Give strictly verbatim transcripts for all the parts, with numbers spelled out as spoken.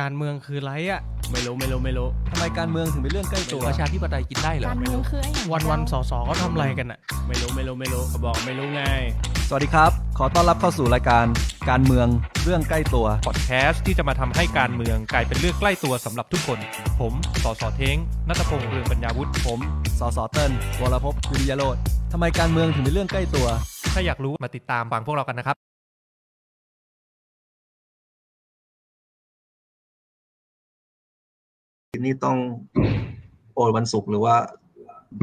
การเมืองคือไรอ่ะไม่รู้ไม่รู้ไม่รู้ทำไมการเมืองถึงเป็นเรื่องใกล้ตัวประชาธิปไตยกินได้เหรอการเมืองคือวันวันสสเขาทำอะไรกันอ่ะไม่รู้ไม่รู้ไม่รู้เขาบอกไม่รู้ไงสวัสดีครับขอต้อนรับเข้าสู่รายการการเมืองเรื่องใกล้ตัวพอดแคสต์ที่จะมาทำให้การเมืองกลายเป็นเรื่องใกล้ตัวสำหรับทุกคนผมสสเท้งณัฐพงษ์เรืองปัญญาวุฒิผมสสเติ้ลวรภพวิริยโรจน์ทำไมการเมืองถึงเป็นเรื่องใกล้ตัวถ้าอยากรู้มาติดตามฟังพวกเรากันนะครับนี่ต้องโอนวันศุกร์หรือว่า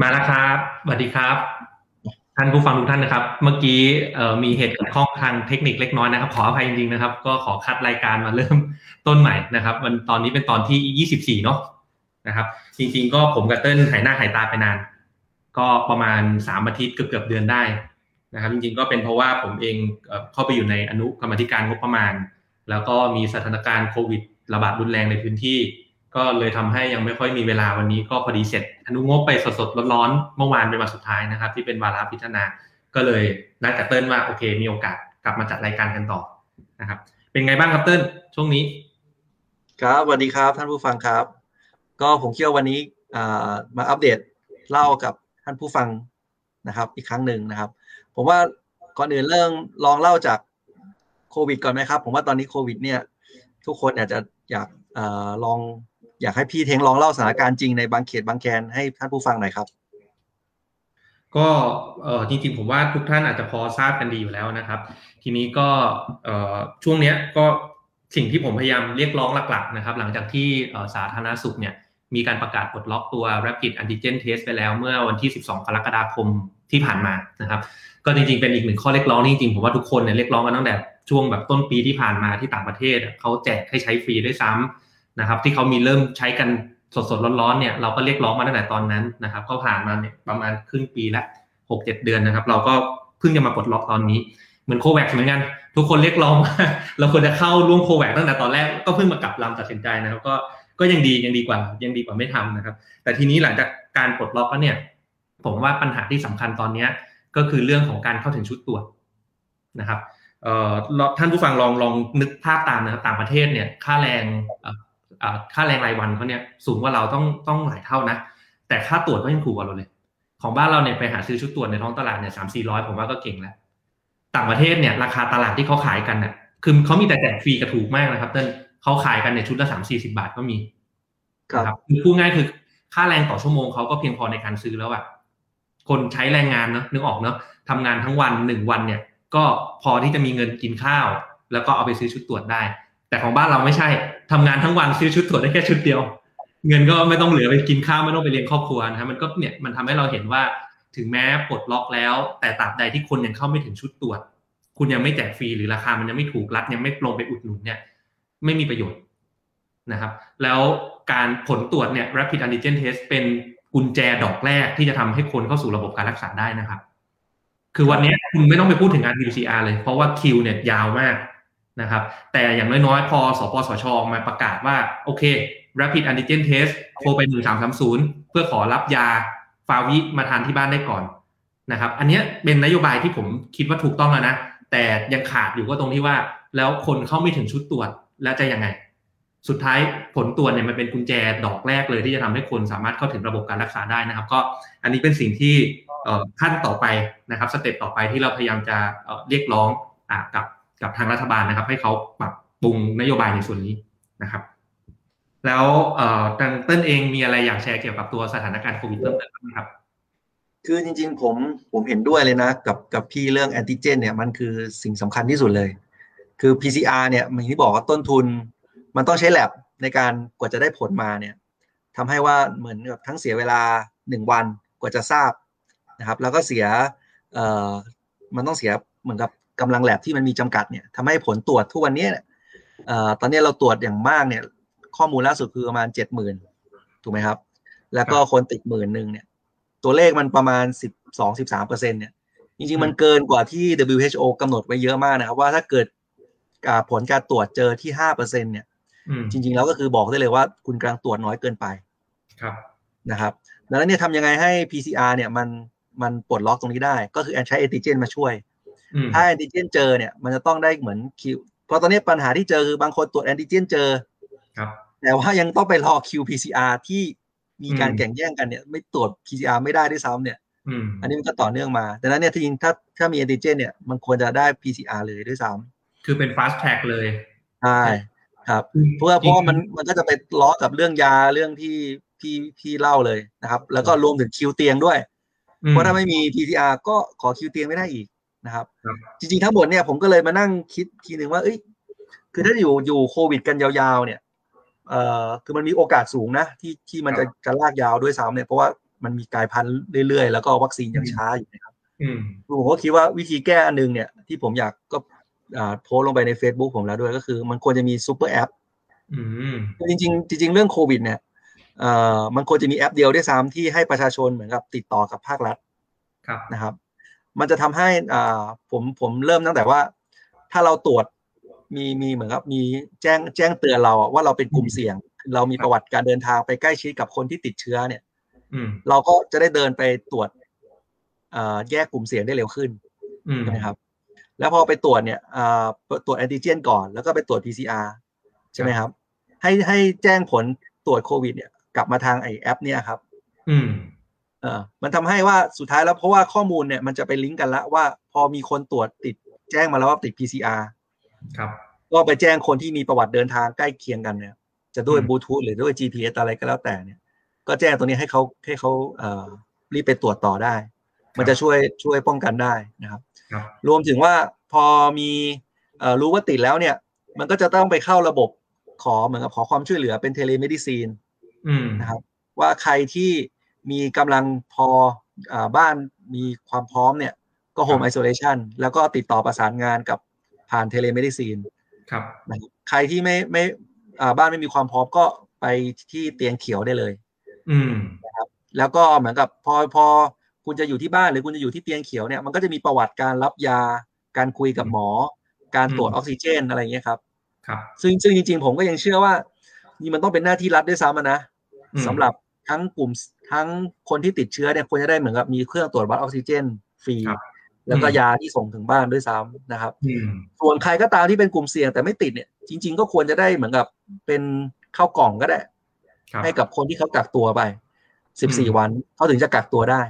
มาแล้วครับสวัสดีครับท่านผู้ฟังทุกท่านนะครับเมื่อกี้มีเหตุขัดข้องทางเทคนิคเล็กน้อยนะครับขออภัยจริงๆนะครับก็ขอคัดรายการมาเริ่มต้นใหม่นะครับวันตอนนี้เป็นตอนที่ยี่สิบสี่เนาะนะครับจริงๆก็ผมกับเติ้ลหายหน้าหายตาไปนานก็ประมาณสามอาทิตย์เกือบๆเดือนได้นะครับจริงๆก็เป็นเพราะว่าผมเองเข้าไปอยู่ในอนุกรรมาธิการงบประมาณแล้วก็มีสถานการณ์โควิดระบาดรุนแรงในพื้นที่ก็เลยทำให้ยังไม่ค่อยมีเวลาวันนี้ก็พอดีเสร็จอนุงบไปสดๆร้อนๆเมื่อวานเป็นวันสุดท้ายนะครับที่เป็นวาระพิจารณาก็เลยนัดกับเติ้ลว่าโอเคมีโอกาสกลับมาจัดรายการกันต่อนะครับเป็นไงบ้างครับเติ้ลช่วงนี้ครับสวัสดีครับท่านผู้ฟังครับก็ผมเชื่อวันนี้มาอัปเดตเล่ากับท่านผู้ฟังนะครับอีกครั้งหนึ่งนะครับผมว่าก่อนอื่นเรื่องลองเล่าจากโควิดก่อนไหมครับผมว่าตอนนี้โควิดเนี่ยทุกคนอาจจะอยากลองอยากให้พี่เท้งลองเล่าสถานการณ์จริงในบางเขตบางแคให้ท่านผู้ฟังหน่อยครับก็จริงๆผมว่าทุกท่านอาจจะพอทราบกันดีอยู่แล้วนะครับทีนี้ก็ช่วงเนี้ยก็สิ่งที่ผมพยายามเรียกร้องหลักๆนะครับหลังจากที่สาธารณสุขเนี่ยมีการประกาศปลดล็อกตัว Rapid Antigen Test ไปแล้วเมื่อวันที่สิบสองกรกฎาคมที่ผ่านมานะครับก็จริงๆเป็นอีกหนึ่งข้อเรียกร้องที่จริงๆผมว่าทุกคนเนี่ยเรียกร้องกันตั้งแต่ช่วงแบบต้นปีที่ผ่านมาที่ต่างประเทศเขาแจกให้ใช้ฟรีด้วยซ้ำนะครับที่เขามีเริ่มใช้กันสดๆร้อนๆเนี่ยเราก็เรียกร้องมาตั้งแต่ตอนนั้นนะครับก็ผ่านมาเนี่ยประมาณครึ่งปีละ หกเจ็ด เดือนนะครับเราก็เพิ่งจะมาปลดล็อกตอนนี้เหมือนโควิดเหมือนกันทุกคนเรียกร้องว่าเราควรจะเข้าร่วมโควิดตั้งแต่ตอนแรกก็เพิ่งมากลับลำตัดสินใจนะครับก็ก็ยังดียังดีกว่ายังดีกว่าไม่ทำนะครับแต่ทีนี้หลังจากการปลดล็อกแล้วเนี่ยผมว่าปัญหาที่สำคัญตอนนี้ก็คือเรื่องของการเข้าถึงชุดตรวจนะครับเอ่อท่านผู้ฟังลองลองนึกภาพตามนะครับต่างประเทศเนี่ยค่าแรงค่าแรงรายวันเขาเนี่ยสูงกว่าเราต้องต้องหลายเท่านะแต่ค่าตรวจก็ยังถูกกว่าเราเลยของบ้านเราเนี่ยไปหาซื้อชุดตรวจในท้องตลาดเนี่ยสามสี่ร้อยผมว่าก็เก่งแล้วต่างประเทศเนี่ยราคาตลาดที่เขาขายกันเนี่ยคือเขามีแต่แจกฟรีกระถูกมากนะครับเติ้ลเขาขายกันในชุดละสามสี่สิบบาทก็มีครับคือพูดง่ายคือค่าแรงต่อชั่วโมงเขาก็เพียงพอในการซื้อแล้วอ่ะคนใช้แรงงานเนาะนึกออกเนาะทำงานทั้งวันหนึ่งวันเนี่ยก็พอที่จะมีเงินกินข้าวแล้วก็เอาไปซื้อชุดตรวจได้แต่ของบ้านเราไม่ใช่ทำงานทั้งวันซื้อชุดตรวจได้แค่ชุดเดียวเงินก็ไม่ต้องเหลือไปกินข้าวไม่ต้องไปเลี้ยงครอบครัวนะครับมันก็เนี่ยมันทำให้เราเห็นว่าถึงแม้ปลดล็อกแล้วแต่ตราบใดที่คนยังเข้าไม่ถึงชุดตรวจคุณยังไม่แจกฟรีหรือราคามันยังไม่ถูกรัฐยังไม่ลงไปอุดหนุนเนี่ยไม่มีประโยชน์นะครับแล้วการผลตรวจเนี่ย Rapid Antigen Test เป็นกุญแจดอกแรกที่จะทำให้คนเข้าสู่ระบบการรักษาได้นะครับคือวันนี้คุณไม่ต้องไปพูดถึงการ พี ซี อาร์ เลยเพราะว่าคิวเนี่ยยาวมากนะครับแต่อย่างน้อยๆพอสปสช.มาประกาศว่าโอเค Rapid Antigen Test โทรไปหนึ่งสามสามศูนย์เพื่อขอรับยาฟาวิมาทานที่บ้านได้ก่อนนะครับอันนี้เป็นนโยบายที่ผมคิดว่าถูกต้องแล้วนะแต่ยังขาดอยู่ก็ตรงที่ว่าแล้วคนเข้าไม่ถึงชุดตรวจแล้วจะยังไงสุดท้ายผลตรวจเนี่ยมันเป็นกุญแจดอกแรกเลยที่จะทำให้คนสามารถเข้าถึงระบบการรักษาได้นะครับก็อันนี้เป็นสิ่งที่ขั้นต่อไปนะครับสเต็ปต่อไปที่เราพยายามจะเรียกร้องกับกับทางรัฐบาลนะครับให้เขาปรับปรุงนโยบายในส่วนนี้นะครับแล้วเอ่อทางเติ้ลเองมีอะไรอยากแชร์เกี่ยวกับตัวสถานการณ์โควิดเพิ่มเติมไหมครับคือจริงๆผมผมเห็นด้วยเลยนะกับกับพี่เรื่องแอนติเจนเนี่ยมันคือสิ่งสำคัญที่สุดเลยคือ พี ซี อาร์ เนี่ยมันที่บอกว่าต้นทุนมันต้องใช้แลบในการกว่าจะได้ผลมาเนี่ยทำให้ว่าเหมือนแบบทั้งเสียเวลาหนึ่งวันกว่าจะทราบนะครับแล้วก็เสียเอ่อมันต้องเสียเหมือนกับกำลังแลบที่มันมีจำกัดเนี่ยทำให้ผลตรวจทุกวันนี้เอ่อตอนนี้เราตรวจอย่างมากเนี่ยข้อมูลล่าสุดคือประมาณ เจ็ดหมื่น ถูกไหมครับแล้วก็คนติด หนึ่งหมื่น นึงเนี่ยตัวเลขมันประมาณ สิบสองถึงสิบสามเปอร์เซ็นต์ เนี่ยจริงๆมันเกินกว่าที่ ดับเบิลยู เอช โอ กำหนดไว้เยอะมากนะครับว่าถ้าเกิดผลการตรวจเจอที่ ห้าเปอร์เซ็นต์ เนี่ยจริงๆแล้วก็คือบอกได้เลยว่าคุณกำลังตรวจน้อยเกินไปครับนะครับดังนั้นเนี่ยทำยังไงให้ พี ซี อาร์ เนี่ยมันมันปลดล็อกตรงนี้ได้ก็คือใช้แอนติเจนมาช่วยถ้าแอนติเจนเจอเนี่ยมันจะต้องได้เหมือนคิวเพราะตอนนี้ปัญหาที่เจอคือบางคนตรวจแอนติเจนเจอ ครับแต่ว่ายังต้องไปรอคิว พี ซี อาร์ ที่มีการแข่งแย่งกันเนี่ยไม่ตรวจ พี ซี อาร์ ไม่ได้ด้วยซ้ำเนี่ยอันนี้มันก็ต่อเนื่องมาดังนั้นเนี่ยจริงถ้าถ้ามีแอนติเจนเนี่ยมันควรจะได้ พี ซี อาร์ เลยด้วยซ้ำคือเป็น fast track เลยใช่ครับเพราะเพราะมันมันก็จะไปล้อกับเรื่องยาเรื่องที่ที่ที่เล่าเลยนะครับแล้วก็รวมถึงคิวเตียงด้วยเพราะถ้าไม่มี พี ซี อาร์ ก็ขอคิวเตียงไม่ได้อีกนะครับจริงๆทั้งหมดเนี่ยผมก็เลยมานั่งคิดทีนึงว่าเอ้ยคือถ้าอยู่อยู่โควิดกันยาวๆเนี่ยเอ่อคือมันมีโอกาสสูงนะที่ที่มันจะจะลากยาวด้วยซ้ำเนี่ยเพราะว่ามันมีกลายพันธุ์เรื่อยๆแล้วก็วัคซีนยังช้าอยู่นะครับผมก็คิดว่าวิธีแก้อันนึงเนี่ยที่ผมอยากก็โพสลงไปใน Facebook ผมแล้วด้วยก็คือมันควรจะมีซุปเปอร์แอปจริงๆจริงๆเรื่องโควิดเนี่ยมันควรจะมีแอปเดียวด้วยซ้ำที่ให้ประชาชนเหมือนกับติดต่อกับภาครัฐนะครับมันจะทำให้ผมผมเริ่มตั้งแต่ว่าถ้าเราตรวจมีมีเหมือนกับมีแจ้งแจ้งเตือนเราว่าเราเป็นกลุ่มเสี่ยงเรามีประวัติการเดินทางไปใกล้ชิดกับคนที่ติดเชื้อเนี่ยเราก็จะได้เดินไปตรวจแยกกลุ่มเสี่ยงได้เร็วขึ้นนะครับแล้วพอไปตรวจเนี่ยตรวจแอนติเจนก่อนแล้วก็ไปตรวจ พี ซี อาร์ ใช่ไหมครับให้ให้แจ้งผลตรวจโควิดเนี่ยกลับมาทางไอ้แอปเนี่ยครับอืมเออมันทำให้ว่าสุดท้ายแล้วเพราะว่าข้อมูลเนี่ยมันจะไปลิงก์กันละว่าพอมีคนตรวจติดแจ้งมาแล้วว่าติด พี ซี อาร์ ครับก็ไปแจ้งคนที่มีประวัติเดินทางใกล้เคียงกันเนี่ยจะด้วยบลูทูธหรือด้วย จี พี เอส อะไรก็แล้วแต่เนี่ยก็แจ้งตรงนี้ให้เขาให้เขาเอ่อรีบไปตรวจต่อได้มันจะช่วยช่วยป้องกันได้นะครับรวมถึงว่าพอมีเอ่อรู้ว่าติดแล้วเนี่ยมันก็จะต้องไปเข้าระบบขอเหมือนกับขอความช่วยเหลือเป็นเทเลเมดิซีนนะครับว่าใครที่มีกำลังพออ่าบ้านมีความพร้อมเนี่ยก็โฮมไอโซเลชันแล้วก็ติดต่อประสานงานกับผ่านเทเลเมดิซีนครับใครที่ไม่ไม่อ่าบ้านไม่มีความพร้อมก็ไปที่เตียงเขียวได้เลยอืมนะครับแล้วก็เหมือนกับพอพอคุณจะอยู่ที่บ้านหรือคุณจะอยู่ที่เตียงเขียวเนี่ยมันก็จะมีประวัติการรับยาการคุยกับหมอการตรวจออกซิเจนอะไรอย่างเงี้ยครับครับซึ่งซึ่งจริงๆผมก็ยังเชื่อว่านี่มันต้องเป็นหน้าที่รัฐด้วยซ้ำนะสำหรับทั้งกลุ่มทั้งคนที่ติดเชื้อเนี่ยควรจะได้เหมือนกับมีเครื่องตรวจวัดออกซิเจนฟรีแล้วก็ยาที่ส่งถึงบ้านด้วยซ้ำนะครับส่วนใครก็ตามที่เป็นกลุ่มเสี่ยงแต่ไม่ติดเนี่ยจริงๆก็ควรจะได้เหมือนกับเป็นข้าวกล่องก็ได้ให้กับคนที่เขากักตัวไปสิบสี่วันเขาถึงจะกักตัวได้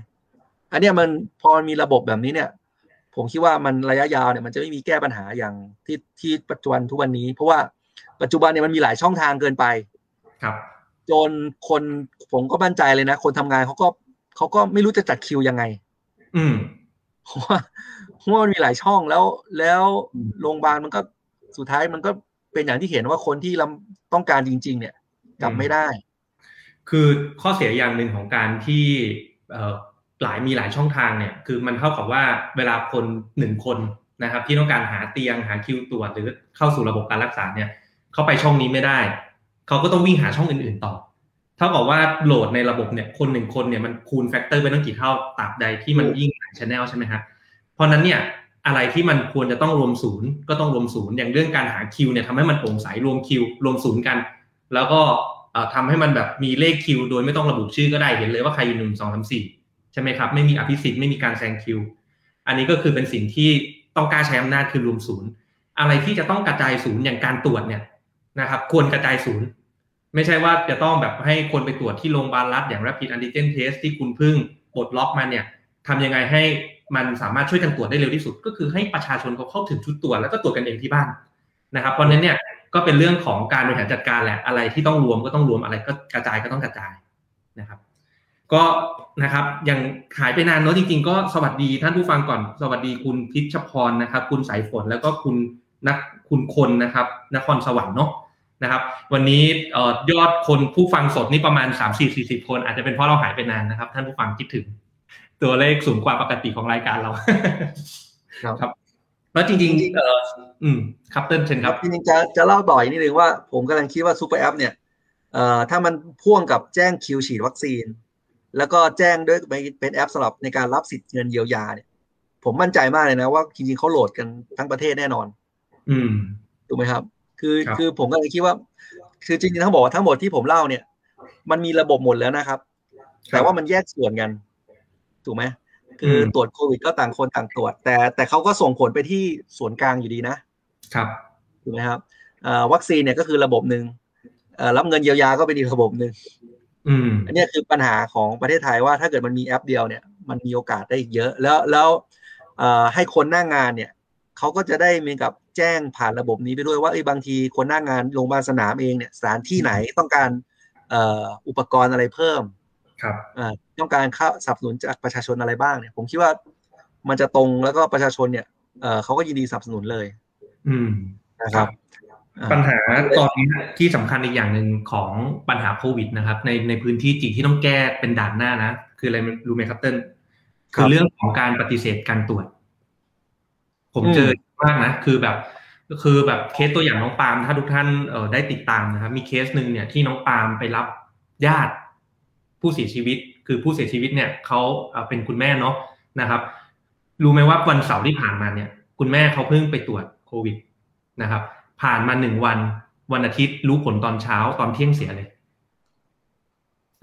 อันนี้มันพอมีระบบแบบนี้เนี่ยผมคิดว่ามันระยะยาวเนี่ยมันจะไม่มีแก้ปัญหาอย่างที่ที่ปัจจุบันทุกวันนี้เพราะว่าปัจจุบันเนี่ยมันมีหลายช่องทางเกินไปครับจนคนผมก็มั่นใจเลยนะคนทำงานเขาก็เขาก็ไม่รู้จะจัดคิวยังไงอืมเพราะว่าเพราะมันมีหลายช่องแล้วแล้วโรงพยาบาลมันก็สุดท้ายมันก็เป็นอย่างที่เห็นว่าคนที่ต้องการจริงๆเนี่ยกลับไม่ได้คือข้อเสียอย่างหนึ่งของการที่หลายมีหลายช่องทางเนี่ยคือมันเท่ากับว่าเวลาคนหนึ่งคนนะครับที่ต้องการหาเตียงหาคิวตรวจหรือเข้าสู่ระบบการรักษาเนี่ยเขาไปช่องนี้ไม่ได้เขาก็ต้องวิ่งหาช่องอื่นๆต่อเท่ากับว่าโหลดในระบบเนี่ยคนหนึ่งคนเนี่ยมันคูณแฟกเตอร์ไปตั้งกี่เท่าตราบใดที่มันยิ่งหลาย channel ใช่มั้ยฮะเพราะนั้นเนี่ยอะไรที่มันควรจะต้องรวมศูนย์ก็ต้องรวมศูนย์อย่างเรื่องการหาคิวเนี่ยทำให้มันโปร่งใสรวมคิวรวมศูนย์กันแล้วก็เอ่อทำให้มันแบบมีเลขคิวโดยไม่ต้องระบุชื่อก็ได้เห็นเลยว่าใครอยู่หนึ่ง สอง สาม สี่ใช่ไหมครับไม่มีอภิสิทธิ์ไม่มีการแซงคิวอันนี้ก็คือเป็นสิ่งที่ต้องกล้าใช้อำนาจคือรวมศูนย์อะไรที่จะต้องกระจายศูนย์อย่างการตรวจเนี่ยนะครับควรกระจายศูนย์ไม่ใช่ว่าจะต้องแบบให้คนไปตรวจที่โรงพยาบาลรัฐอย่าง Rapid Antigen Test ที่คุณพึ่งปลดล็อกมาเนี่ยทำยังไงให้มันสามารถช่วยกันตรวจได้เร็วที่สุดก็คือให้ประชาชนเขาเข้าถึงชุดตรวจแล้วก็ตรวจกันเองที่บ้านนะครับเพราะนั้นเนี่ยก็เป็นเรื่องของการบริหารจัดการแหละอะไรที่ต้องรวมก็ต้องรวมอะไรก็กระจายก็ต้องกระจายนะครับก็นะครับอย่างหายไปนานเนอะจริงๆก็สวัสดีท่านผู้ฟังก่อนสวัสดีคุณพิชพรนะครับคุณสายฝนแล้วก็คุณนักคุณคนนะครับนครสวรรค์เนาะนะครับวันนี้เอ่อยอดคนผู้ฟังสดนี่ประมาณ สามสิบ สี่สิบ คนอาจจะเป็นเพราะเราหายไปนานนะครับท่านผู้ฟังคิดถึงตัวเลขสูงกว่าปกติของรายการเราครับแล้วจริงๆเอ่ออืมครับเติ้ลเชิญครับจริงๆจะจะเล่าต่ออีกนิดนึงว่าผมกำลังคิดว่าซุปเปอร์แอปเนี่ยเอ่อถ้ามันพ่วงกับแจ้งคิวฉีดวัคซีนแล้วก็แจ้งด้วยเป็นแอปสำหรับในการรับสิทธิ์เงินเยียวยาเนี่ยผมมั่นใจมากเลยนะว่าจริงๆเขาโหลดกันทั้งประเทศแน่นอนอืมถูกไหมครับคือคือผมก็เลยคิดว่าคือจริงๆทั้งบอกว่าทั้งหมดที่ผมเล่าเนี่ยมันมีระบบหมดแล้วนะครับแต่ว่ามันแยกส่วนกันถูกไหมคือตรวจโควิดก็ต่างคนต่างตรวจแต่แต่เขาก็ส่งผลไปที่ส่วนกลางอยู่ดีนะครับถูกไหมครับวัคซีนเนี่ยก็คือระบบนึง รับเงินเยียวยาก็เป็นอีกระบบนึงอันนี้คือปัญหาของประเทศไทยว่าถ้าเกิดมันมีแอปเดียวเนี่ยมันมีโอกาสได้อีกเยอะแล้วแล้วให้คนหน้างานเนี่ยเขาก็จะได้มีกับแจ้งผ่านระบบนี้ไปด้วยว่าไอ้บางทีคนหน้างานโรงพยาบาลสนามเองเนี่ยสถานที่ไหนต้องการอุปกรณ์อะไรเพิ่มต้องการค่าสนับสนุนจากประชาชนอะไรบ้างเนี่ยผมคิดว่ามันจะตรงแล้วก็ประชาชนเนี่ยเขาก็ยินดีสนับสนุนเลยนะครับปัญหาตอนนี้ที่สำคัญอีกอย่างหนึ่งของปัญหาโควิดนะครับในในพื้นที่จริงที่ต้องแก้เป็นด่านหน้านะคืออะไรรู้ไหมครับเติ้ลคือเรื่องของการปฏิเสธการตรวจผมเจอมากนะคือแบบคือแบบเคสตัวอย่างน้องปาล์มถ้าทุกท่านเอ่อได้ติดตามนะครับมีเคสนึงเนี่ยที่น้องปาล์มไปรับญาติผู้เสียชีวิตคือผู้เสียชีวิตเนี่ยเค้าเป็นคุณแม่เนาะนะครับรู้มั้ยว่าวันเสาร์ที่ผ่านมาเนี่ยคุณแม่เค้าเพิ่งไปตรวจโควิดนะครับผ่านมาหนึ่งวันวันอาทิตย์รู้ผลตอนเช้าตอนเที่ยงเสียเลย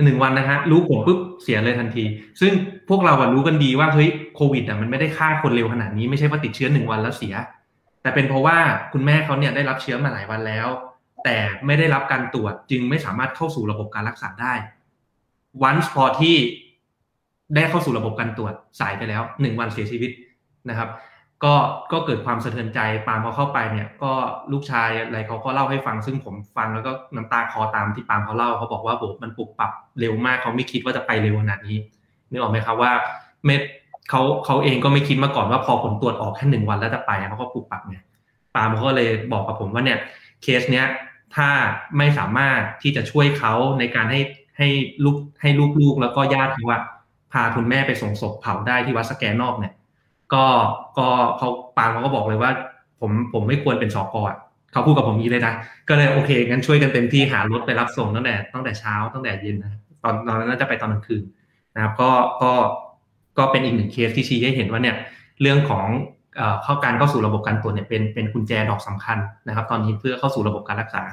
หนึ่งวันนะฮะรู้ผลปุ๊บเสียเลยทันทีซึ่งพวกเราอ่ะรู้กันดีว่าเฮ้ยโควิดอ่ะมันไม่ได้ฆ่าคนเร็วขนาดนี้ไม่ใช่ว่าติดเชื้อหนึ่งวันแล้วเสียแต่เป็นเพราะว่าคุณแม่เขาเนี่ยได้รับเชื้อมาหลายวันแล้วแต่ไม่ได้รับการตรวจจึงไม่สามารถเข้าสู่ระบบการรักษาได้วันพอที่ได้เข้าสู่ระบบการตรวจสายไปแล้วหนึ่งวันเสียชีวิตนะครับก็ก็เกิดความสะเทือนใจปาล์มพอเข้าไปเนี่ยก็ลูกชายอะไรเขาก็เล่าให้ฟังซึ่งผมฟังแล้วก็น้ำตาคอตามที่ปาล์มเขาเล่าเขาบอกว่าโหมันปุบปับเร็วมากเขาไม่คิดว่าจะไปเร็วขนาดนี้นึกออกไหมครับว่าเม็ดเขาเขาเองก็ไม่คิดมาก่อนว่าพอผลตรวจออกแค่หนึ่งวันแล้วจะไปเขาก็ปุบปับเนี่ยปาล์มเขาเลยบอกกับผมว่าเนี่ยเคสเนี้ยถ้าไม่สามารถที่จะช่วยเขาในการให้ให้ลูกให้ลูกๆแล้วก็ญาติเขาว่าพาคุณแม่ไปส่งศพเผาได้ที่วัดสแกนอกเนี่ยก็ก็เขาปาล์มเขาก็บอกเลยว่าผมผมไม่ควรเป็นสก.อ่ะเขาพูดกับผมนี้เลยนะก็เลยโอเคงั้นช่วยกันเต็มที่หารถไปรับส่งตั้งแต่ตั้งแต่เช้าตั้งแต่เย็นนะตอนตอนนั้นจะไปตอนกลางคืนนะครับก็ก็ก็เป็นอีกหนึ่งเคสที่ชี้ให้เห็นว่าเนี่ยเรื่องของเอ่อเข้าการเข้าสู่ระบบการตรวจเนี่ยเป็นเป็นกุญแจดอกสำคัญนะครับตอนนี้เพื่อเข้าสู่ระบบการรักษา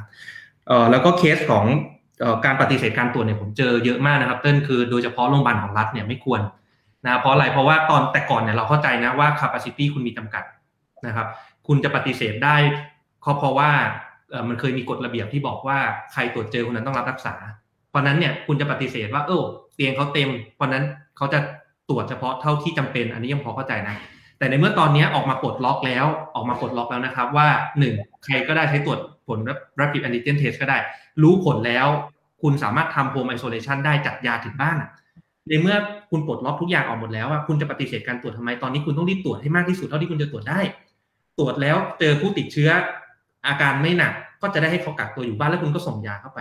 เอ่อแล้วก็เคสของเอ่อการปฏิเสธการตรวจเนี่ยผมเจอเยอะมากนะครับเติ้ลคือโดยเฉพาะโรงพยาบาลของรัฐเนี่ยไม่ควรนะเพราะอะไรเพราะว่าตอนแต่ก่อนเนี่ยเราเข้าใจนะว่า capacity คุณมีจำกัดนะครับคุณจะปฏิเสธได้ก็เพราะว่าเอ่อมันเคยมีกฎระเบียบที่บอกว่าใครตรวจเจอคนนั้นต้องรับรักษาเพราะนั้นเนี่ยคุณจะปฏิเสธว่าเออเตียงเขาเต็มเพราะนั้นเขาจะตรวจเฉพาะเท่าที่จำเป็นอันนี้ยังพอเข้าใจนะแต่ในเมื่อตอนนี้ออกมาปลดล็อกแล้วออกมาปลดล็อกแล้วนะครับว่าหนึ่งใครก็ได้ใช้ตรวจผล Rapid Antigen Test ก็ได้รู้ผลแล้วคุณสามารถทำ Home Isolation ได้จัดยาถึงบ้านในเมื่อคุณปลดล็อกทุกอย่างออกหมดแล้วอ่ะคุณจะปฏิเสธการตรวจทำไมตอนนี้คุณต้องรีบตรวจให้มากที่สุดเท่าที่คุณจะตรวจได้ตรวจแล้วเจอผู้ติดเชื้ออาการไม่หนักก็จะได้ให้เขากักตัวอยู่บ้านแล้วคุณก็ส่งยาเข้าไป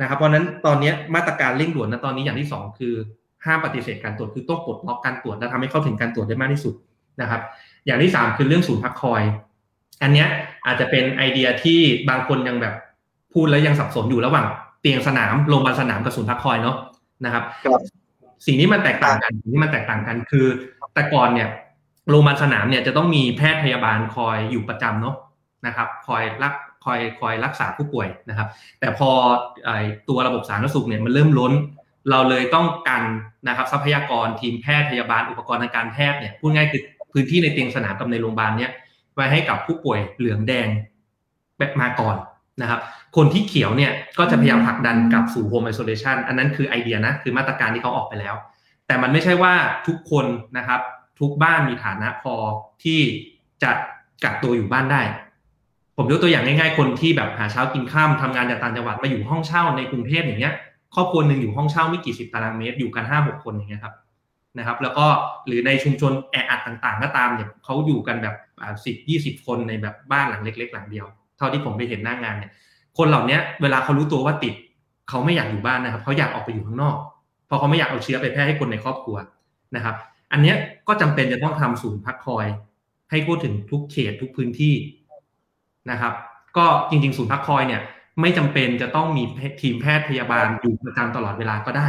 นะครับเพราะนั้นตอนนี้มาตรการเร่งด่วนนะตอนนี้อย่างที่สองคือห้ามปฏิเสธการตรวจคือต้องปลดล็อกการตรวจและทำให้เข้าถึงการตรวจได้มากที่สุดนะครับอย่างที่สามคือเรื่องศูนย์พักคอยอันเนี้ยอาจจะเป็นไอเดียที่บางคนยังแบบพูดแล้วยังสับสนอยู่ระหว่างเตียงสนามโรงพยาบาลสนามกับศูนย์พักคอยเนาะนะครับสิ่งนี้มันแตกต่างกันสิ่งที่มันแตกต่างกันคือแต่ก่อนเนี่ยโรงพยาบาลสนามเนี่ยจะต้องมีแพทย์พยาบาลคอยอยู่ประจำเนาะนะครับคอยรักคอยคอยรักษาผู้ป่วยนะครับแต่พอไอ้ตัวระบบสาธารณสุขเนี่ยมันเริ่มล้นเราเลยต้องกันนะครับทรัพยากรทีมแพทย์พยาบาลอุปกรณ์ทางการแพทย์เนี่ยพูดง่ายคือพื้นที่ในเตียงสนามกับในโรงพยาบาลเนี่ยไว้ให้กับผู้ป่วยเหลืองแดงแบบมาก่อนนะครับคนที่เขียวเนี่ยก็จะพยายามผลักดันกลับสู่ Home Isolation อันนั้นคือไอเดียนะคือมาตรการที่เขาออกไปแล้วแต่มันไม่ใช่ว่าทุกคนนะครับทุกบ้านมีฐานะพอที่จะกักตัวอยู่บ้านได้ผมยกตัวอย่างง่ายๆคนที่แบบหาเช้ากินค่ำทำงานจากต่างจังหวัดมาอยู่ห้องเช่าในกรุงเทพอย่างเงี้ยครอบครัวนึงอยู่ห้องเช่าไม่กี่สิบตารางเมตรอยู่กัน ห้าหก คนอย่างเงี้ยครับนะครับแล้วก็หรือในชุมชนแออัดต่างๆก็ตามเนี่ยเขาอยู่กันแบบ สิบ ยี่สิบ คนในแบบบ้านหลังเล็กๆหลังเดียวเท่าที่ผมไปเห็นหน้างานเนี่ยคนเหล่านี้เวลาเขารู้ตัวว่าติดเขาไม่อยากอยู่บ้านนะครับเขาอยากออกไปอยู่ข้างนอกเพราะเขาไม่อยากเอาเชื้อไปแพร่ให้คนในครอบครัวนะครับอันนี้ก็จำเป็นจะต้องทำศูนย์พักคอยให้ทั่วถึงทุกเขตทุกพื้นที่นะครับก็จริงๆศูนย์พักคอยเนี่ยไม่จำเป็นจะต้องมีทีมแพทย์พยาบาลอยู่ประจำตลอดเวลาก็ได้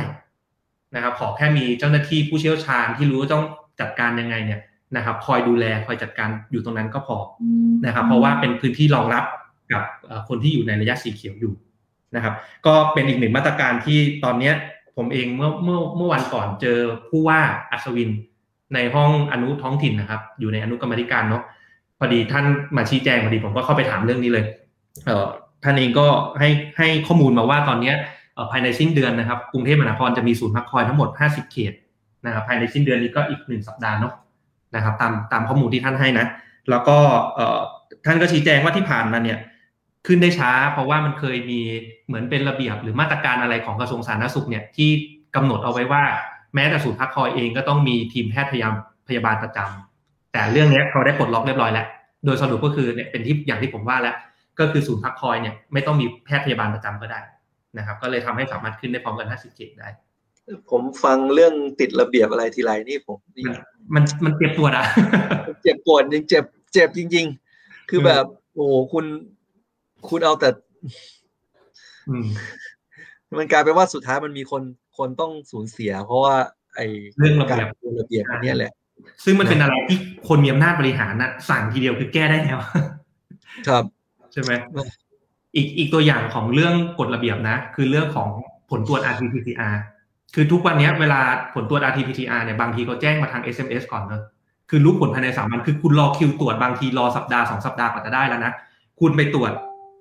นะครับขอแค่มีเจ้าหน้าที่ผู้เชี่ยวชาญที่รู้ว่าต้องจัดการยังไงเนี่ยนะครับคอยดูแลคอยจัดการอยู่ตรงนั้นก็พอนะครับเพราะว่าเป็นพื้นที่รองรับกับคนที่อยู่ในระยะสีเขียวอยู่นะครับก็เป็นอีกหนึ่งมาตรการที่ตอนนี้ผมเองเมื่อเมื่อเมื่อวันก่อนเจอผู้ว่าอัศวินในห้องอนุท้องถิ่นนะครับอยู่ในอนุกรรมธิการเนาะพอดีท่านมาชี้แจงพอดีผมก็เข้าไปถามเรื่องนี้เลย ท่านเองก็ให้ให้ข้อมูลมาว่าตอนนี้ภายในสิ้นเดือนนะครับกรุงเทพมหานครจะมีศูนย์พักคอยทั้งหมดห้าสิบเขตนะครับภายในสิ้นเดือนนี้ก็อีกหนึ่งสัปดาห์เนาะนะครับตามตามข้อมูลที่ท่านให้นะแล้วก็ท่านก็ชี้แจงว่าที่ผ่านมาเนี่ยขึ้นได้ช้าเพราะว่ามันเคยมีเหมือนเป็นระเบียบหรือมาตรการอะไรของกระทรวงสาธารณสุขเนี่ยที่กำหนดเอาไว้ว่าแม้แต่ศูนย์พักคอยเองก็ต้องมีทีมแพทย์พยาบาลประจำแต่เรื่องนี้เขาได้ปลดล็อกเรียบร้อยแล้วโดยสรุปก็คือเนี่ยเป็นที่อย่างที่ผมว่าแล้วก็คือศูนย์พักคอยเนี่ยไม่ต้องมีแพทย์พยาบาลประจำก็ได้นะครับก็เลยทำให้สามารถขึ้นได้พร้อมกันห้าสิบเขตได้ผมฟังเรื่องติดระเบียบอะไรทีไรนี่ผมมันมันเจ็บปวดอ่ะเจ็บปวดจริงเจ็บเจ็บจริงๆคือแบบโอ้โหคุณคุณเอาแต่มันกลายเป็นว่าสุดท้ายมันมีคนคนต้องสูญเสียเพราะว่าไอ้เรื่องระเบียบระเบียบอันนี้แหละซึ่งมันเป็นอะไรที่คนมีอำนาจบริหารน่ะสั่งทีเดียวคือแก้ได้แล้วครับใช่ไหมอีกอีกตัวอย่างของเรื่องกฎระเบียบนะคือเรื่องของผลตรวจ อาร์ ที พี ซี อาร์ คือทุกวันนี้เวลาผลตรวจ อาร์ ที พี ซี อาร์ เนี่ยบางทีเขาแจ้งมาทาง เอส เอ็ม เอส ก่อนเนอะคือรู้ผลภายในสามวันคือคุณรอคิวตรวจบางทีรอสัปดาห์สองสัปดาห์กว่าจะได้แล้วนะคุณไปตรวจ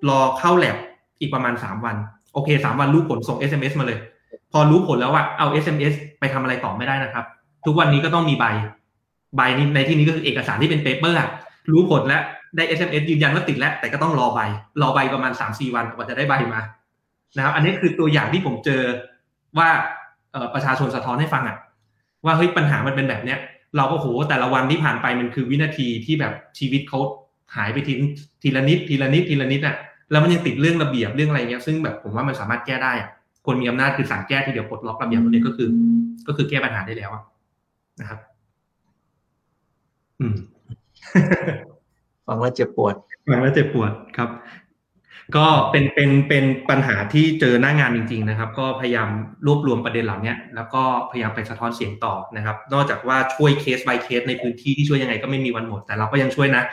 รอเข้าแลบอีกประมาณสามวันโอเคสามวันรู้ผลส่ง เอส เอ็ม เอส มาเลยพอรู้ผลแล้วว่าเอา เอส เอ็ม เอส ไปทำอะไรต่อไม่ได้นะครับทุกวันนี้ก็ต้องมีใบใบในที่นี้ก็คือเอกสารที่เป็นเปเปอร์อะรู้ผลแล้วได้ เอส เอ็ม เอส ยืนยันว่าติดแล้วแต่ก็ต้องรอใบรอใบประมาณ สามถึงสี่ วันกว่าจะได้ใบมานะครับอันนี้คือตัวอย่างที่ผมเจอว่าประชาชนสะท้อนให้ฟังอ่ะว่าเฮ้ยปัญหามันเป็นแบบเนี้ยเราก็โหแต่ละวันที่ผ่านไปมันคือวินาทีที่แบบชีวิตเขาหายไปทีทีละนิดทีละนิดทีละนิดอ่ะแล้วมันยังติดเรื่องระเบียบเรื่องอะไรเงี้ยซึ่งแบบผมว่ามันสามารถแก้ได้อ่ะคนมีอำนาจคือสั่งแก้ทีเดียวปลดล็อกระเบียบตัวนี้ก็คือก็คือแก้ปัญหาได้แล้วอ่ะนะครับอืม ฟังแล้วเจ็บปวดฟังแล้วเจ็บปวดครับก็เป็นเป็นเป็นปัญหาที่เจอหน้างานจริงๆนะครับก็พยายามรวบรวมประเด็นเหล่านี้แล้วก็พยายามไปสะท้อนเสียงต่อนะครับนอกจากว่าช่วยเคส by เคสในพื้นที่ที่ช่วยยังไงก็ไม่มีวันหมดแต่เราก็ยังช่วยนะ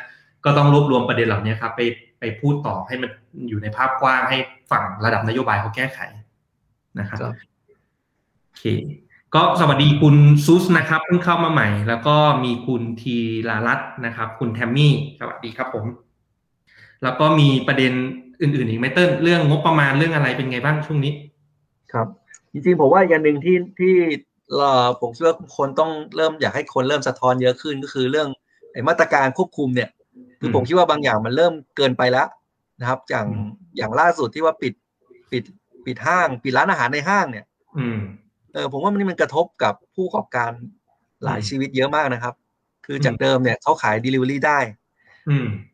ก็ต้องรวบรวมประเด็นเหล่านี้ครับไปไปพูดต่อให้มันอยู่ในภาพกว้างให้ฝั่งระดับนโยบายเขาแก้ไขนะครับโอเคก็สวัสดีคุณซุสนะครับเพิ่งเข้ามาใหม่แล้วก็มีคุณธีรรัตน์นะครับคุณแทมมี่สวัสดีครับผมแล้วก็มีประเด็นอื่นๆอีกไหมเติ้ลเรื่องงบประมาณเรื่องอะไรเป็นไงบ้างช่วงนี้ครับจริงๆผมว่าอีกอย่างนึงที่ที่เอ่อผมเชื่อคนต้องเริ่มอยากให้คนเริ่มสะท้อนเยอะขึ้นก็คือเรื่องไอ้มาตรการควบคุมเนี่ยคือผมคิดว่าบางอย่างมันเริ่มเกินไปแล้วนะครับอย่างอย่างล่าสุดที่ว่าปิดปิดปิดห้างปิดร้านอาหารในห้างเนี่ยอืมเออผมว่ามันนี่มันกระทบกับผู้ประกอบการหลายชีวิตเยอะมากนะครับคือจากเดิมเนี่ยเขาขาย delivery ได้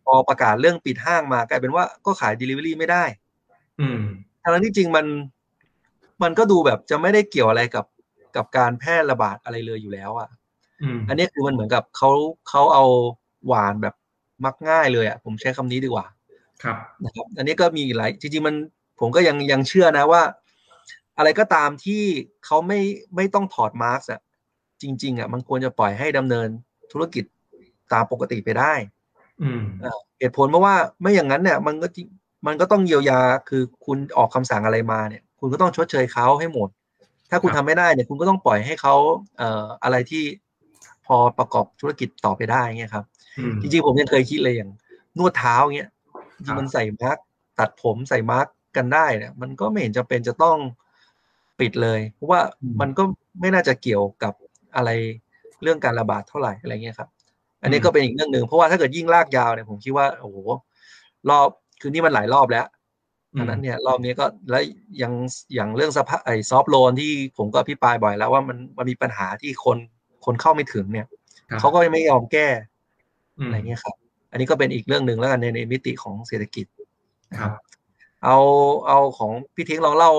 พอประกาศเรื่องปิดห้างมากลายเป็นว่าก็ขาย delivery ไม่ได้ทั้งที่จริงมันมันก็ดูแบบจะไม่ได้เกี่ยวอะไรกับกับการแพร่ระบาดอะไรเลยอยู่แล้วอ่ะอันนี้คือมันเหมือนกับเขาเขาเอาหวานแบบมักง่ายเลยอ่ะผมใช้คำนี้ดีกว่าครับนะครับอันนี้ก็มีหลายจริงๆมันผมก็ยังยังเชื่อนะว่าอะไรก็ตามที่เขาไม่ไม่ต้องถอดมาร์กอ่ะจริงๆอ่ะมันควรจะปล่อยให้ดำเนินธุรกิจตามปกติไปได้เหตุผลเพราะว่าไม่อย่างนั้นเนี่ยมันก็มันก็ต้องเยียวยาคือคุณออกคำสั่งอะไรมาเนี่ยคุณก็ต้องชดเชยเขาให้หมดถ้าคุณทำไม่ได้เนี่ยคุณก็ต้องปล่อยให้เขาเอ่ออะไรที่พอประกอบธุรกิจต่อไปได้เงี้ยครับจริงๆผมยังเคยคิดเลยอย่างนวดเท้าเงี้ยที่มันใส่มาร์กตัดผมใส่มาร์กกันได้เนี่ยมันก็ไม่เห็นจะเป็นจะต้องปิดเลยเพราะว่ามันก็ไม่น่าจะเกี่ยวกับอะไรเรื่องการระบาดเท่าไหร่อะไรเงี้ยครับอันนี้ก็เป็นอีกเรื่องนึงเพราะว่าถ้าเกิดยิ่งลากยาวเนี่ยผมคิดว่าโอ้โหรอบคือนี่มันหลายรอบแล้วอันนั้นเนี่ยรอบนี้ก็แล้วยังอย่างเรื่องสภาพไอ้ซอฟท์โลนที่ผมก็อภิปรายบ่อยแล้วว่ามันมันมีปัญหาที่คนคนเข้าไม่ถึงเนี่ยเขาก็ไม่ยอมแก้อะไรเงี้ยครับอันนี้ก็เป็นอีกเรื่องนึงแล้วกันในในมิติของเศรษฐกิจนะครับเอาเอาของพี่ทิ้งเราเล่า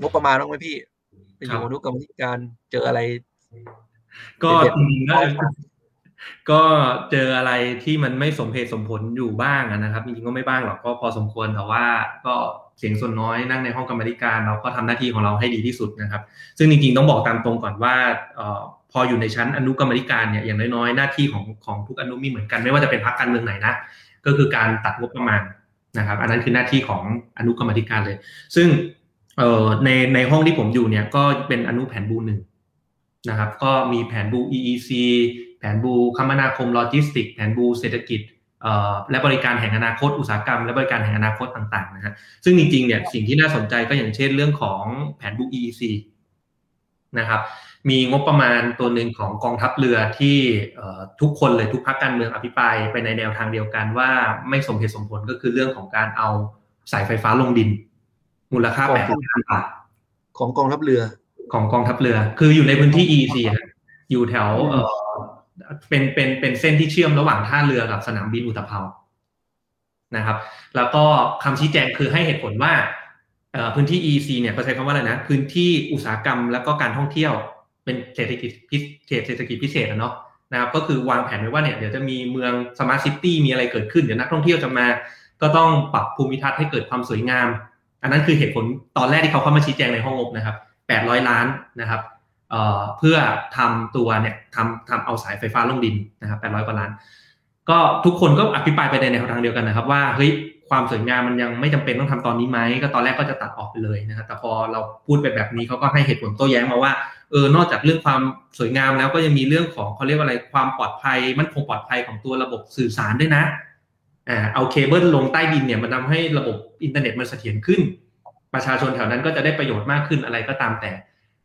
งบประมาณบ้างมั้ยพี่ไปอยู่อนุกรรมธิการเจออะไรก็ก็เจออะไรที่มันไม่สมเหตุสมผลอยู่บ้างนะครับจริงๆก็ไม่บ้างหรอกก็พอสมควรแต่ว่าก็เสียงส่วนน้อยนั่งในห้องกรรมธิการเราก็ทำหน้าที่ของเราให้ดีที่สุดนะครับซึ่งจริงๆต้องบอกตามตรงก่อนว่าเอ่อพออยู่ในชั้นอนุกรรมธิการเนี่ยอย่างน้อยๆหน้าที่ของของทุกอนุมีเหมือนกันไม่ว่าจะเป็นพรรคการเมืองไหนนะก็คือการตัดงบประมาณนะครับอันนั้นคือหน้าที่ของอนุกรรมธิการเลยซึ่งเอ่อในในห้องที่ผมอยู่เนี่ยก็เป็นอนุแผนบูหนึ่งนะครับก็มีแผนบู อี อี ซี แผนบูคมนาคมโลจิสติกส์แผนบูเศรษฐกิจ และบริการแห่งอนาคตอุตสาหกรรมและบริการแห่งอนาคตต่างๆนะฮะซึ่งจริงๆเนี่ยสิ่งที่น่าสนใจก็อย่างเช่นเรื่องของแผน บุ๊ก อี อี ซี นะครับมีงบประมาณตัวหนึ่งของกองทัพเรือที่ทุกคนเลยทุกพรรคการเมืองอภิปรายไปในแนวทางเดียวกันว่าไม่สมเหตุสมผลก็คือเรื่องของการเอาสายไฟฟ้าลงดินมูลค่าแปดสิบล้านบาทของกองทัพเรือของกองทัพเรือคืออยู่ในพื้นที่ อี อี ซี อยู่แถวเป็นเป็นเป็นเส้นที่เชื่อมระหว่างท่าเรือกับสนามบินอุตภเปานะครับแล้วก็คำชี้แจงคือให้เหตุผลว่าพื้นที่ อี ซี เนี่ยเขาใช้คำว่าอะไรนะพื้นที่อุตสาหกรรมและก็การท่องเที่ยวเป็นเศรษฐกิจพิเศษเศรษฐกิจพิเศษนะเนาะนะครับก็คือวางแผนไว้ว่าเนี่ยเดี๋ยวจะมีเมืองสมาร์ทซิตี้มีอะไรเกิดขึ้นเดี๋ยวนักท่องเที่ยวจะมาก็ต้องปรับภูมิทัศน์ให้เกิดความสวยงามอันนั้นคือเหตุผลตอนแรกที่เขาเข้ามาชี้แจงในห้องงบนะครับแปดร้อยล้านนะครับเอ่อเพื่อทำตัวเนี่ยทำทำเอาสายไฟฟ้าลงดินนะครับแปดร้อยกว่าล้านก็ทุกคนก็อภิปรายไปในแนวทางเดียวกันนะครับว่าเฮ้ยความสวยงามมันยังไม่จำเป็นต้องทำตอนนี้ไหมก็ตอนแรกก็จะตัดออกไปเลยนะครับแต่พอเราพูดไปแบบนี้เขาก็ให้เหตุผลโต้แย้งมาว่าเออนอกจากเรื่องความสวยงามแล้วก็ยังมีเรื่องของเขาเรียกว่าอะไรความปลอดภัยมั่นคงปลอดภัยของตัวระบบสื่อสารด้วยนะอ่าเอาเคเบิลลงใต้ดินเนี่ยมันทำให้ระบบอินเทอร์เน็ตมันเสถียรขึ้นประชาชนแถวนั้นก็จะได้ประโยชน์มากขึ้นอะไรก็ตามแต่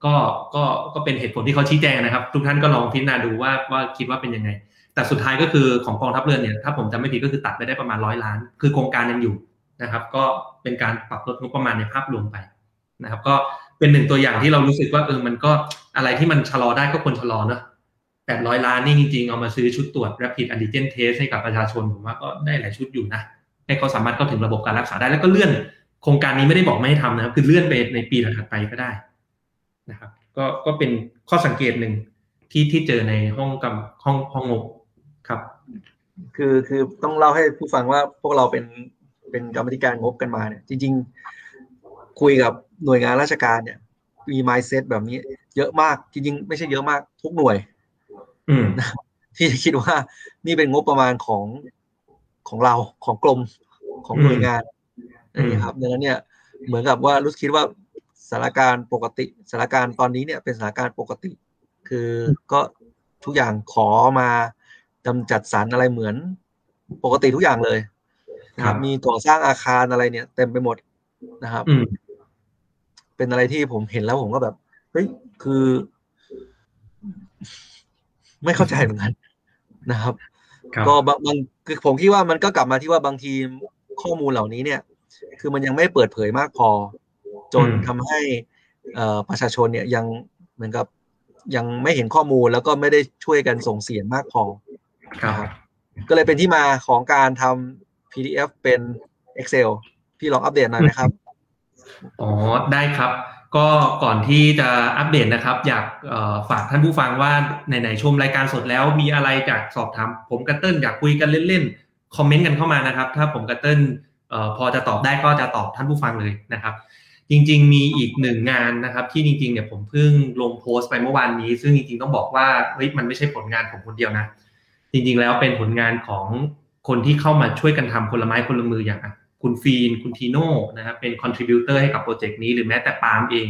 ก็ก็ก็เป็นเหตุผลที่เขาชี้แจงนะครับทุกท่านก็ลองพิจารณาดูว่าว่าคิดว่าเป็นยังไงแต่สุดท้ายก็คือของกองทัพเรือเนี่ยถ้าผมจำไม่ผิดก็คือตัดไปได้ประมาณร้อยล้านคือโครงการยังอยู่นะครับก็เป็นการปรับลดงบประมาณในภาพรวมไปนะครับก็เป็นหนึ่งตัวอย่างที่เรารู้สึกว่าเออมันก็อะไรที่มันชะลอได้ก็ควรชะลอเนาะแปดร้อยล้านนี่จริงๆเอามาซื้อชุดตรวจ Rapid Antigen Test ให้กับประชาชนผมว่าก็ได้หลายชุดอยู่นะให้เขาสามารถเข้าถึงระบบการรักษาได้แล้วก็เลื่อนโครงการนี้ไม่ได้บอกไม่ให้ทำนะครับคือเลื่อนไปในปีถัดไปก็ได้นะครับก็ก็เป็นข้อสังเกตหนึ่งที่ที่เจอในห้องกับห้องห้องงบครับคือคือต้องเล่าให้ผู้ฟังว่าพวกเราเป็นเป็นกรรมการงบกันมาเนี่ยจริงๆคุยกับหน่วยงานราชการเนี่ยมี mindset แบบนี้เยอะมากจริงๆไม่ใช่เยอะมากทุกหน่วยที่คิดว่านี่เป็นงบประมาณของของเราของกรมของหน่วยงานนะครับดังนั้นเนี่ยเหมือนกับว่ารู้สึกคิดว่าสถานการณ์ปกติสถานการณ์ตอนนี้เนี่ยเป็นสถานการณ์ปกติคือก็ทุกอย่างขอมาจำจัดสรรอะไรเหมือนปกติทุกอย่างเลยนะครับมีก่อสร้างอาคารอะไรเนี่ยเต็มไปหมดนะครับเป็นอะไรที่ผมเห็นแล้วผมก็แบบเฮ้ยคือไม่เข้าใจเหมือนกันนะครับก็บางบางคือผมคิดว่ามันก็กลับมาที่ว่าบางทีข้อมูลเหล่านี้เนี่ยคือมันยังไม่เปิดเผยมากพอจนทำให้ประชาชนเนี่ยยังเหมือนกับยังไม่เห็นข้อมูลแล้วก็ไม่ได้ช่วยกันส่งเสียงมากพอครับก็เลยเป็นที่มาของการทำ พี ดี เอฟ เป็น Excel พี่ลองอัปเดตหน่อยนะครับอ๋อได้ครับก็ก่อนที่จะอัปเดตนะครับอยากฝากท่านผู้ฟังว่าไหนๆชมรายการสดแล้วมีอะไรอยากสอบถามผมกับเติ้ลอยากคุยกันเล่นๆคอมเมนต์กันเข้ามานะครับถ้าผมกับเติ้ลพอจะตอบได้ก็จะตอบท่านผู้ฟังเลยนะครับจริงๆมีอีกหนึ่งงานนะครับที่จริงๆเนี่ยผมเพิ่งลงโพสต์ไปเมื่อวานนี้ซึ่งจริงๆต้องบอกว่าเฮ้ยมันไม่ใช่ผลงานผมคนเดียวนะจริงๆแล้วเป็นผลงานของคนที่เข้ามาช่วยกันทำคนละไม้คนละมืออย่างคุณฟีนคุณทีโน่นะครับเป็นคอนทริบิวเตอร์ให้กับโปรเจกต์นี้หรือแม้แต่ปาล์มเอง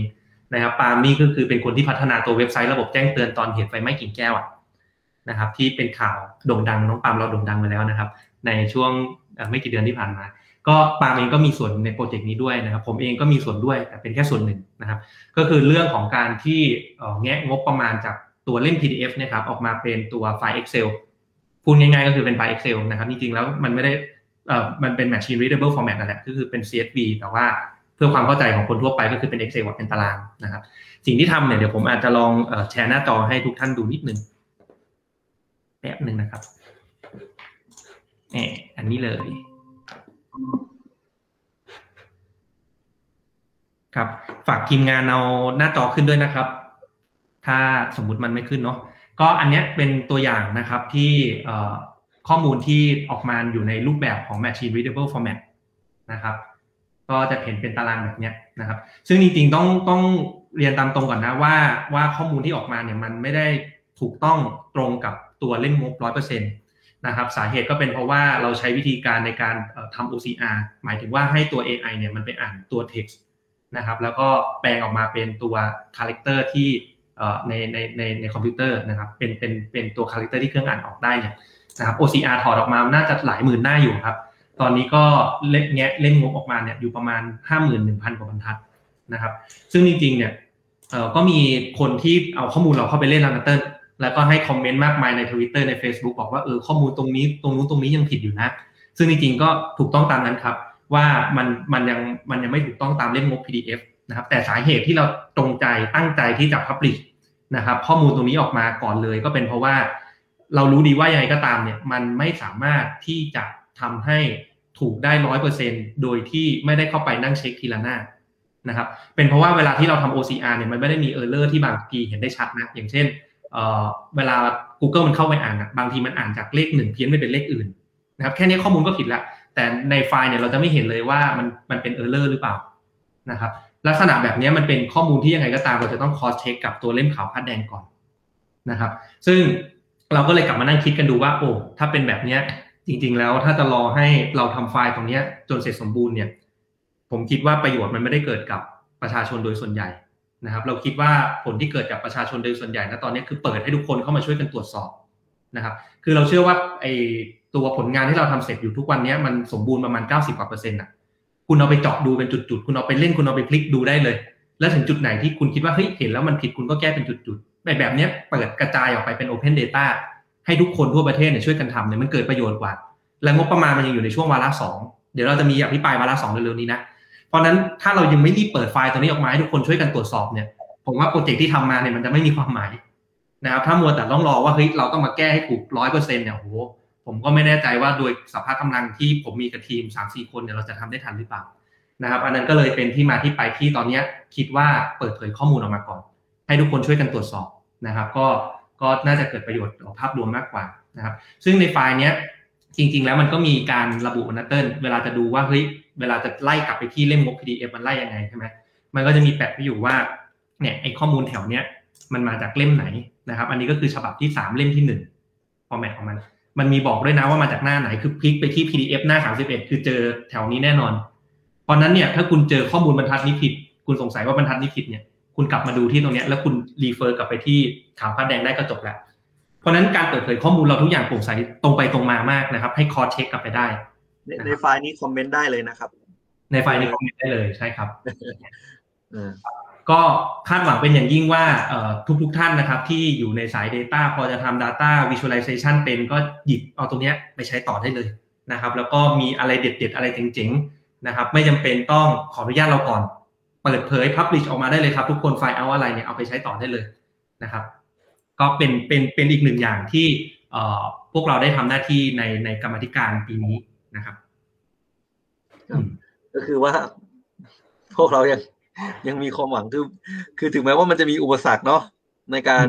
นะครับปาล์มนี่ก็คือเป็นคนที่พัฒนาตัวเว็บไซต์ระบบแจ้งเตือนตอนเหตุไฟไหม้กิ่งแก้วนะครับที่เป็นข่าวโด่งดังน้องปาล์มเราโด่งดังไปแล้วนะครับในช่วงไม่กี่เดือนที่ผ่านมาก็ปาล์มเองก็มีส่วนในโปรเจกต์นี้ด้วยนะครับผมเองก็มีส่วนด้วยแต่เป็นแค่ส่วนหนึ่งนะครับก็คือเรื่องของการที่แงะงบประมาณจากตัวเล่ม พี ดี เอฟ นะครับออกมาเป็นตัวไฟล์ Excel พูดง่ายๆก็คือเป็นไฟล์ Excel นะครับจริงๆแล้วมันไม่ได้เอ่อมันเป็น machine readable format นั่นแหละก็คือเป็น ซี เอส วี แต่ว่าเพื่อความเข้าใจของคนทั่วไปก็คือเป็น Excel เป็นตารางนะครับสิ่งที่ทำเนี่ยเดี๋ยวผมอาจจะลองเอ่อแชร์หน้าจอให้ทุกท่านดูนิดนึงแป๊บนึงนะครับนี่อันนี้เลยครับฝากทีมงานเอาหน้าจอขึ้นด้วยนะครับถ้าสมมุติมันไม่ขึ้นเนาะก็อันเนี้ยเป็นตัวอย่างนะครับที่เอ่อข้อมูลที่ออกมาอยู่ในรูปแบบของ machine readable format นะครับก็จะเห็นเป็นตารางแบบเนี้ยนะครับซึ่งจริงๆต้องต้องเรียนตามตรงก่อนนะว่าว่าข้อมูลที่ออกมาเนี่ยมันไม่ได้ถูกต้องตรงกับตัวเล่มงบ ร้อยเปอร์เซ็นต์ นะครับสาเหตุก็เป็นเพราะว่าเราใช้วิธีการในการทำ โอ ซี อาร์ หมายถึงว่าให้ตัว เอ ไอ เนี่ยมันไปอ่านตัว text นะครับแล้วก็แปลงออกมาเป็นตัว character ที่ในในในในคอมพิวเตอร์นะครับเป็นเป็นเป็นตัว character ที่เครื่องอ่านออกได้เนี่ย นะครับ โอ ซี อาร์ ถอดออกมาน่าจะหลายหมื่นหน้าอยู่ครับตอนนี้ก็เล่นแงะเล่นงบออกมาเนี่ยอยู่ประมาณ ห้าหมื่นหนึ่งพัน กว่าบรรทัดนะครับซึ่งจริงๆเนี่ยเอ่อก็มีคนที่เอาข้อมูลเราเข้าไปเล่นแล้วนะเติ้ลแล้วก็ให้คอมเมนต์มากมายใน Twitter ใน Facebook บอกว่าเออข้อมูลตรงนี้ตรงนู้นตรงนี้ยังผิดอยู่นะซึ่งจริงๆก็ถูกต้องตามนั้นครับว่ามันมันยังมันยังไม่ถูกต้องตามเล่มงบ พี ดี เอฟ นะครับแต่สาเหตุที่เราตรงใจตั้งใจที่จะ publish นะครับข้อมูลตรงนี้ออกมาก่อนเลยก็เป็นเพราะว่าเรารู้ดีว่ายังไงก็ตามเนี่ยมันไม่สามารถที่จะทำให้ถูกได้ หนึ่งร้อยเปอร์เซ็นต์ โดยที่ไม่ได้เข้าไปนั่งเช็คทีละหน้านะครับเป็นเพราะว่าเวลาที่เราทำ โอ ซี อาร์ เนี่ยมันไม่ได้มี error ที่บางทีเห็นได้ชัดนะอย่างเช่นเอ่อเวลา Google มันเข้าไปอ่านอ่ะบางทีมันอ่านจากเลขหนึ่งเพี้ยนไปเป็นเลขอื่นนะครับแค่นี้ข้อมูลก็ผิดละแต่ในไฟล์เนี่ยเราจะไม่เห็นเลยว่ามันมันเป็น error หรือเปล่านะครับลักษณะแบบนี้มันเป็นข้อมูลที่ยังไงก็ตามเราจะต้อง cross check กับตัวเล่มขาวพัดแดงก่อนนะครับซึ่งเราก็เลยกลับมานั่งคิดกันดูว่าโอ้ถ้าเป็นแบบนี้จริงๆแล้วถ้าจะรอให้เราทำไฟล์ตรงนี้จนเสร็จสมบูรณ์เนี่ยผมคิดว่าประโยชน์มันไม่ได้เกิดกับประชาชนโดยส่วนใหญ่นะครับเราคิดว่าผลที่เกิดกับประชาชนโดยส่วนใหญ่ณตอนนี้คือเปิดให้ทุกคนเข้ามาช่วยกันตรวจสอบนะครับคือเราเชื่อว่าไอ้ตัวผลงานที่เราทำเสร็จอยู่ทุกวันนี้มันสมบูรณ์ประมาณ เก้าสิบกว่าเปอร์เซ็นต์ น่ะคุณเอาไปเจาะดูเป็นจุดๆคุณเอาไปเล่นคุณเอาไปพลิกดูได้เลยแล้วถึงจุดไหนที่คุณคิดว่าเฮ้ยเห็นแล้วมันผิดคุณก็แก้เป็นจุดๆแบบแบบนี้เปิดกระจายออกไปเป็น Open Data ให้ทุกคนทั่วประเทศเนี่ยช่วยกันทำเนี่ยมันเกิดประโยชน์กว่าและงบประมาณมันยังอยู่ในช่วงวาระสองเดี๋ยวเราจะมีอภิปรายวาระสองเร็วๆนี้นะเพราะนั้นถ้าเรายังไม่รีบเปิดไฟล์ตัวนี้ออกมาให้ทุกคนช่วยกันตรวจสอบเนี่ยผมว่าโปรเจกต์ที่ทำมาเนี่ยมันจะไม่มีความหมายนะครับถ้ามัวแต่ต้องรอว่าเฮ้ยเราต้องมาแก้ให้ถูก หนึ่งร้อยเปอร์เซ็นต์ เนี่ยโหผมก็ไม่แน่ใจว่าโดยสภาพกำลังที่ผมมีกับทีม สามสี่ คนเนี่ยเราจะทำได้ทันหรือเปล่านะครับอันนั้นก็เลยเป็นที่มาที่ไปที่ตอนนี้คิดว่าเปิดเผยข้อมูลออกมาก่อนให้ทุกคนช่วยกันตรวจสอบนะครับก็ก็น่าจะเกิดประโยชน์ต่อภาพรวมมากกว่านะครับซึ่งในไฟล์เนี้ยจริงๆแล้วมันก็มีการระบุนะเติ้ลเวลาจะดูว่าเฮ้ยเวลาจะไล่กลับไปที่เล่มงบ พี ดี เอฟ มันไล่ยังไงใช่ไหมมันก็จะมีแปะไว้อยู่ว่าเนี่ยไอ้ข้อมูลแถวเนี้ยมันมาจากเล่มไหนนะครับอันนี้ก็คือฉบับที่สามเล่มที่หนึ่งฟอร์แมตของมันมันมีบอกด้วยนะว่ามาจากหน้าไหนคือพลิกไปที่ พี ดี เอฟ หน้าสามสิบเอ็ดคือเจอแถวนี้แน่นอนเพราะนั้นเนี่ยถ้าคุณเจอข้อมูลบรรทัดนี้ผิดคุณสงสัยว่าบรรทัดนี้ผิดเนี่ยคุณกลับมาดูที่ตรงเนี้ยแล้วคุณรีเฟอร์กลับไปที่ขาวฟ้าแดงได้ก็จบละเพราะนั้นการเปิดเผยข้อมูลเราทุกอย่างโปร่งใสตรงไปตรงมามากนะครับให้คอร์สเช็คกลับไปได้ในไฟล์นี้คอมเมนต์ได้เลยนะครับในไฟล์นี้คอมเมนต์ได้เลยใช่ครับก็คาดหวังเป็นอย่างยิ่งว่าทุกทุกท่านนะครับที่อยู่ในสาย Data พอจะทำ Data Visualization เป็นก็หยิบเอาตรงนี้ไปใช้ต่อได้เลยนะครับแล้วก็มีอะไรเด็ดๆอะไรเจ๋งๆนะครับไม่จำเป็นต้องขออนุญาตเราก่อนเปิดเผย Publish ออกมาได้เลยครับทุกคนไฟล์เอาอะไรเนี่ยเอาไปใช้ต่อได้เลยนะครับก็เป็นเป็นเป็นอีกหนึ่งอย่างที่พวกเราได้ทำหน้าที่ในในกรรมาธิการปีนี้นะครับก็คือว่าพวกเรายังยังมีความหวังคือคือถึงแม้ว่ามันจะมีอุปสรรคเนาะในการ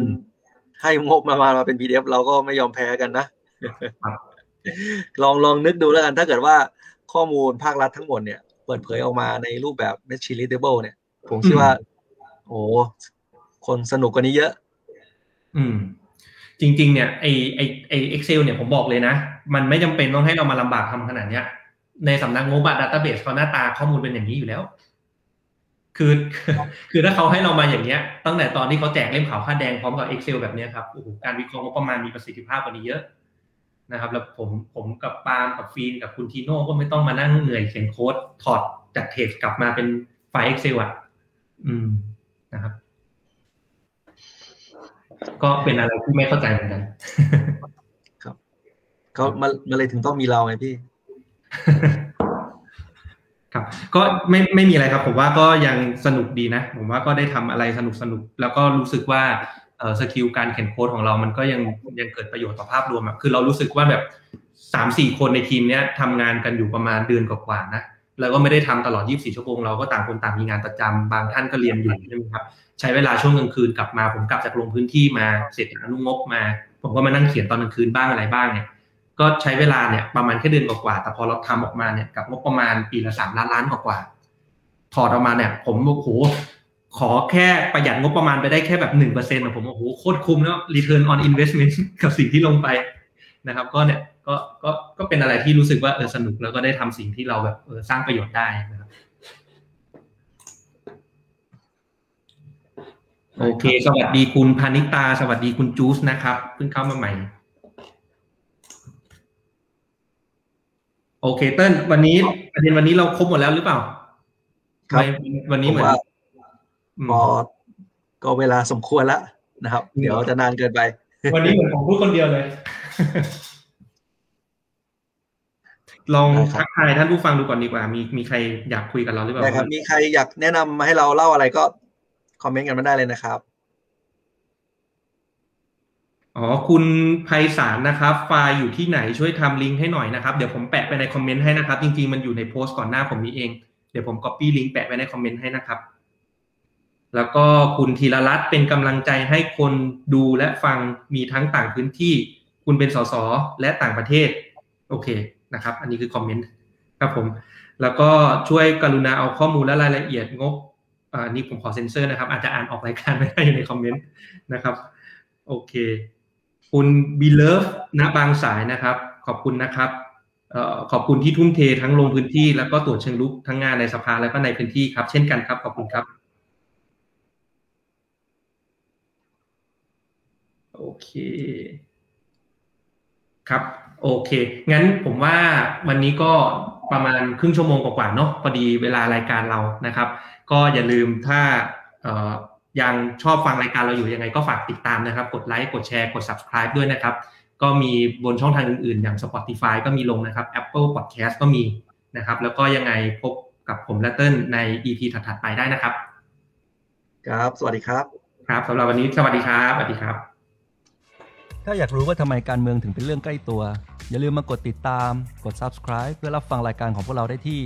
ให้งบมามามาเป็น พี ดี เอฟ เราก็ไม่ยอมแพ้กันนะลองลองนึกดูแล้วกันถ้าเกิดว่าข้อมูลภาครัฐทั้งหมดเนี่ยเปิดเผยออกมาในรูปแบบ Machine Readable เนี่ยผมคิดว่าโอ้คนสนุกกว่านี้เยอะอืมจริงๆเนี่ยไอไอไอ Excel เนี่ยผมบอกเลยนะมันไม่จำเป็นต้องให้เรามาลำบากทำขนาดเนี้ยในสำนักงบอะ database เขาหน้าตาข้อมูลเป็นอย่างนี้อยู่แล้วคือคือถ้าเขาให้เรามาอย่างเงี้ยตั้งแต่ตอนที่เขาแจกเล่มขาวคาดแดงพร้อมกับ Excel แบบเนี้ยครับโอ้โหการวิเคราะห์งบประมาณมีประสิทธิภาพกว่านี้เยอะนะครับแล้วผมผมกับปาล์มกับฟีนกับคุณทีโน่ก็ไม่ต้องมานั่งเหนื่อยเขียนโค้ดถอดจากเทกซ์กลับมาเป็นไฟล์ Excel อ่ะอืมนะครับก็เป็นอะไรที่ไม่เข้าใจเหมือนกันครับเขามามาเลยถึงต้องมีเราไงพี่ครับก็ไม่ไม่มีอะไรครับผมว่าก็ยังสนุกดีนะผมว่าก็ได้ทำอะไรสนุกสนุกแล้วก็รู้สึกว่าเอ่อสกิลการเขียนโค้ดของเรามันก็ยังยังเกิดประโยชน์ต่อภาพรวมอ่ะคือเรารู้สึกว่าแบบ สามสี่ คนในทีมเนี้ยทำงานกันอยู่ประมาณเดือนกว่าๆนะแล้วก็ไม่ได้ทำตลอดยี่สิบสี่ชั่วโมงเราก็ต่างคนต่างมีงานประจำบางท่านก็เรียนอยู่ใช่ไหมครับใช้เวลาช่วงกลางคืนกลับมาผมกลับจากลงพื้นที่มาเสร็จอนุงบมาผมก็มานั่งเขียนตอนกลางคืนบ้างอะไรบ้างเนี่ยก็ใช้เวลาเนี่ยประมาณแค่เดือนกว่าๆแต่พอเราทำออกมาเนี่ยกับงบประมาณปีละสามล้านล้านกว่าๆถอดออกมาเนี่ยผมโอ้โหขอแค่ประหยัดงบประมาณไปได้แค่แบบ หนึ่งเปอร์เซ็นต์ นะผมโอ้โหโคตรคุ้มแล้ว return on investment กับสิ่งที่ลงไปนะครับก็เนี่ยก็ก็ก็เป็นอะไรที่รู้สึกว่าเออสนุกแล้วก็ได้ทำสิ่งที่เราแบบเออสร้างประโยชน์ได้นะครับโอเคสวัสดีคุณพานิตาสวัสดีคุณจูสนะครับเพิ่งเข้ามาใหม่ โอเคเติ้ลวันนี้ประเด็นวันนี้เราครบหมดแล้วหรือเปล่าครับวันนี้เหมือนพอก็เวลาสมควรแล้วนะครับเดี๋ยวจะนานเกินไปวันนี้เหมือนผมพูดคนเดียวเลยลองทักทายท่านผู้ฟังดูก่อนดีกว่ามีมีใครอยากคุยกับเราหรือเปล่าครับมีใครอยากแนะนำมาให้เราเล่าอะไรก็คอมเมนต์กันมาได้เลยนะครับอ๋อคุณไพศาลนะครับไฟล์อยู่ที่ไหนช่วยทำลิงก์ให้หน่อยนะครับเดี๋ยวผมแปะไปในคอมเมนต์ให้นะครับจริงๆมันอยู่ในโพสต์ก่อนหน้าผมนี้เองเดี๋ยวผม copy ลิงก์แปะไว้ในคอมเมนต์ให้นะครับแล้วก็คุณธีรรัตน์เป็นกำลังใจให้คนดูและฟังมีทั้งต่างพื้นที่คุณเป็นสสและต่างประเทศโอเคนะครับอันนี้คือคอมเมนต์ครับผมแล้วก็ช่วยกรุณาเอาข้อมูลและรายละเอียดงบอ่านี่ผมขอเซ็นเซอร์นะครับอาจจะอ่านออกรายการไม่ได้อยู่ในคอมเมนต์นะครับโอเคคุณบีเลิฟนะบางสายนะครับขอบคุณนะครับเอ่อขอบคุณที่ทุ่มเททั้งลงพื้นที่แล้วก็ตรวจเชิงรุกทั้งงานในสภาและก็ในพื้นที่ครับเช่นกันครับขอบคุณครับโอเคครับโอเคงั้นผมว่าวันนี้ก็ประมาณครึ่งชั่วโมงกว่าๆเนาะพอดีเวลารายการเรานะครับก็อย่าลืมถ้าเอ่อยังชอบฟังรายการเราอยู่ยังไงก็ฝากติดตามนะครับกดไลค์กดแชร์กด Subscribe ด้วยนะครับก็มีบนช่องทางอื่นๆอย่าง Spotify ก็มีลงนะครับ Apple Podcast ก็มีนะครับแล้วก็ยังไงพบกับผมและเติ้ลใน อี พี ถัดๆไปได้นะครับครับสวัสดีครับครับสำหรับวันนี้สวัสดีครับสวัสดีครับถ้าอยากรู้ว่าทำไมการเมืองถึงเป็นเรื่องใกล้ตัวอย่าลืมมากดติดตามกด Subscribe เพื่อรับฟังรายการของพวกเราได้ที่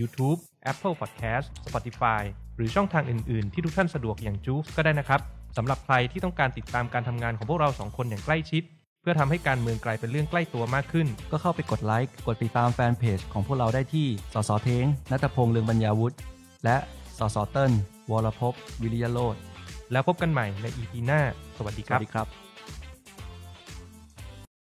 YouTube Apple Podcast Spotifyหรือช่องทางอื่นๆที่ทุกท่านสะดวกอย่างจู๊กก็ได้นะครับสำหรับใครที่ต้องการติดตามการทำงานของพวกเราสองคนอย่างใกล้ชิดเพื่อทำให้การเมืองกลายเป็นเรื่องใกล้ตัวมากขึ้นก็เข้าไปกดไลค์กดติดตามแฟนเพจของพวกเราได้ที่สสเท้งณัฐพงษ์เลืองปัญญาวุฒิและสสเติ้ลวรภพวิริยโรจน์แล้วพบกันใหม่ใน อี พี หน้าสวัสดีครับ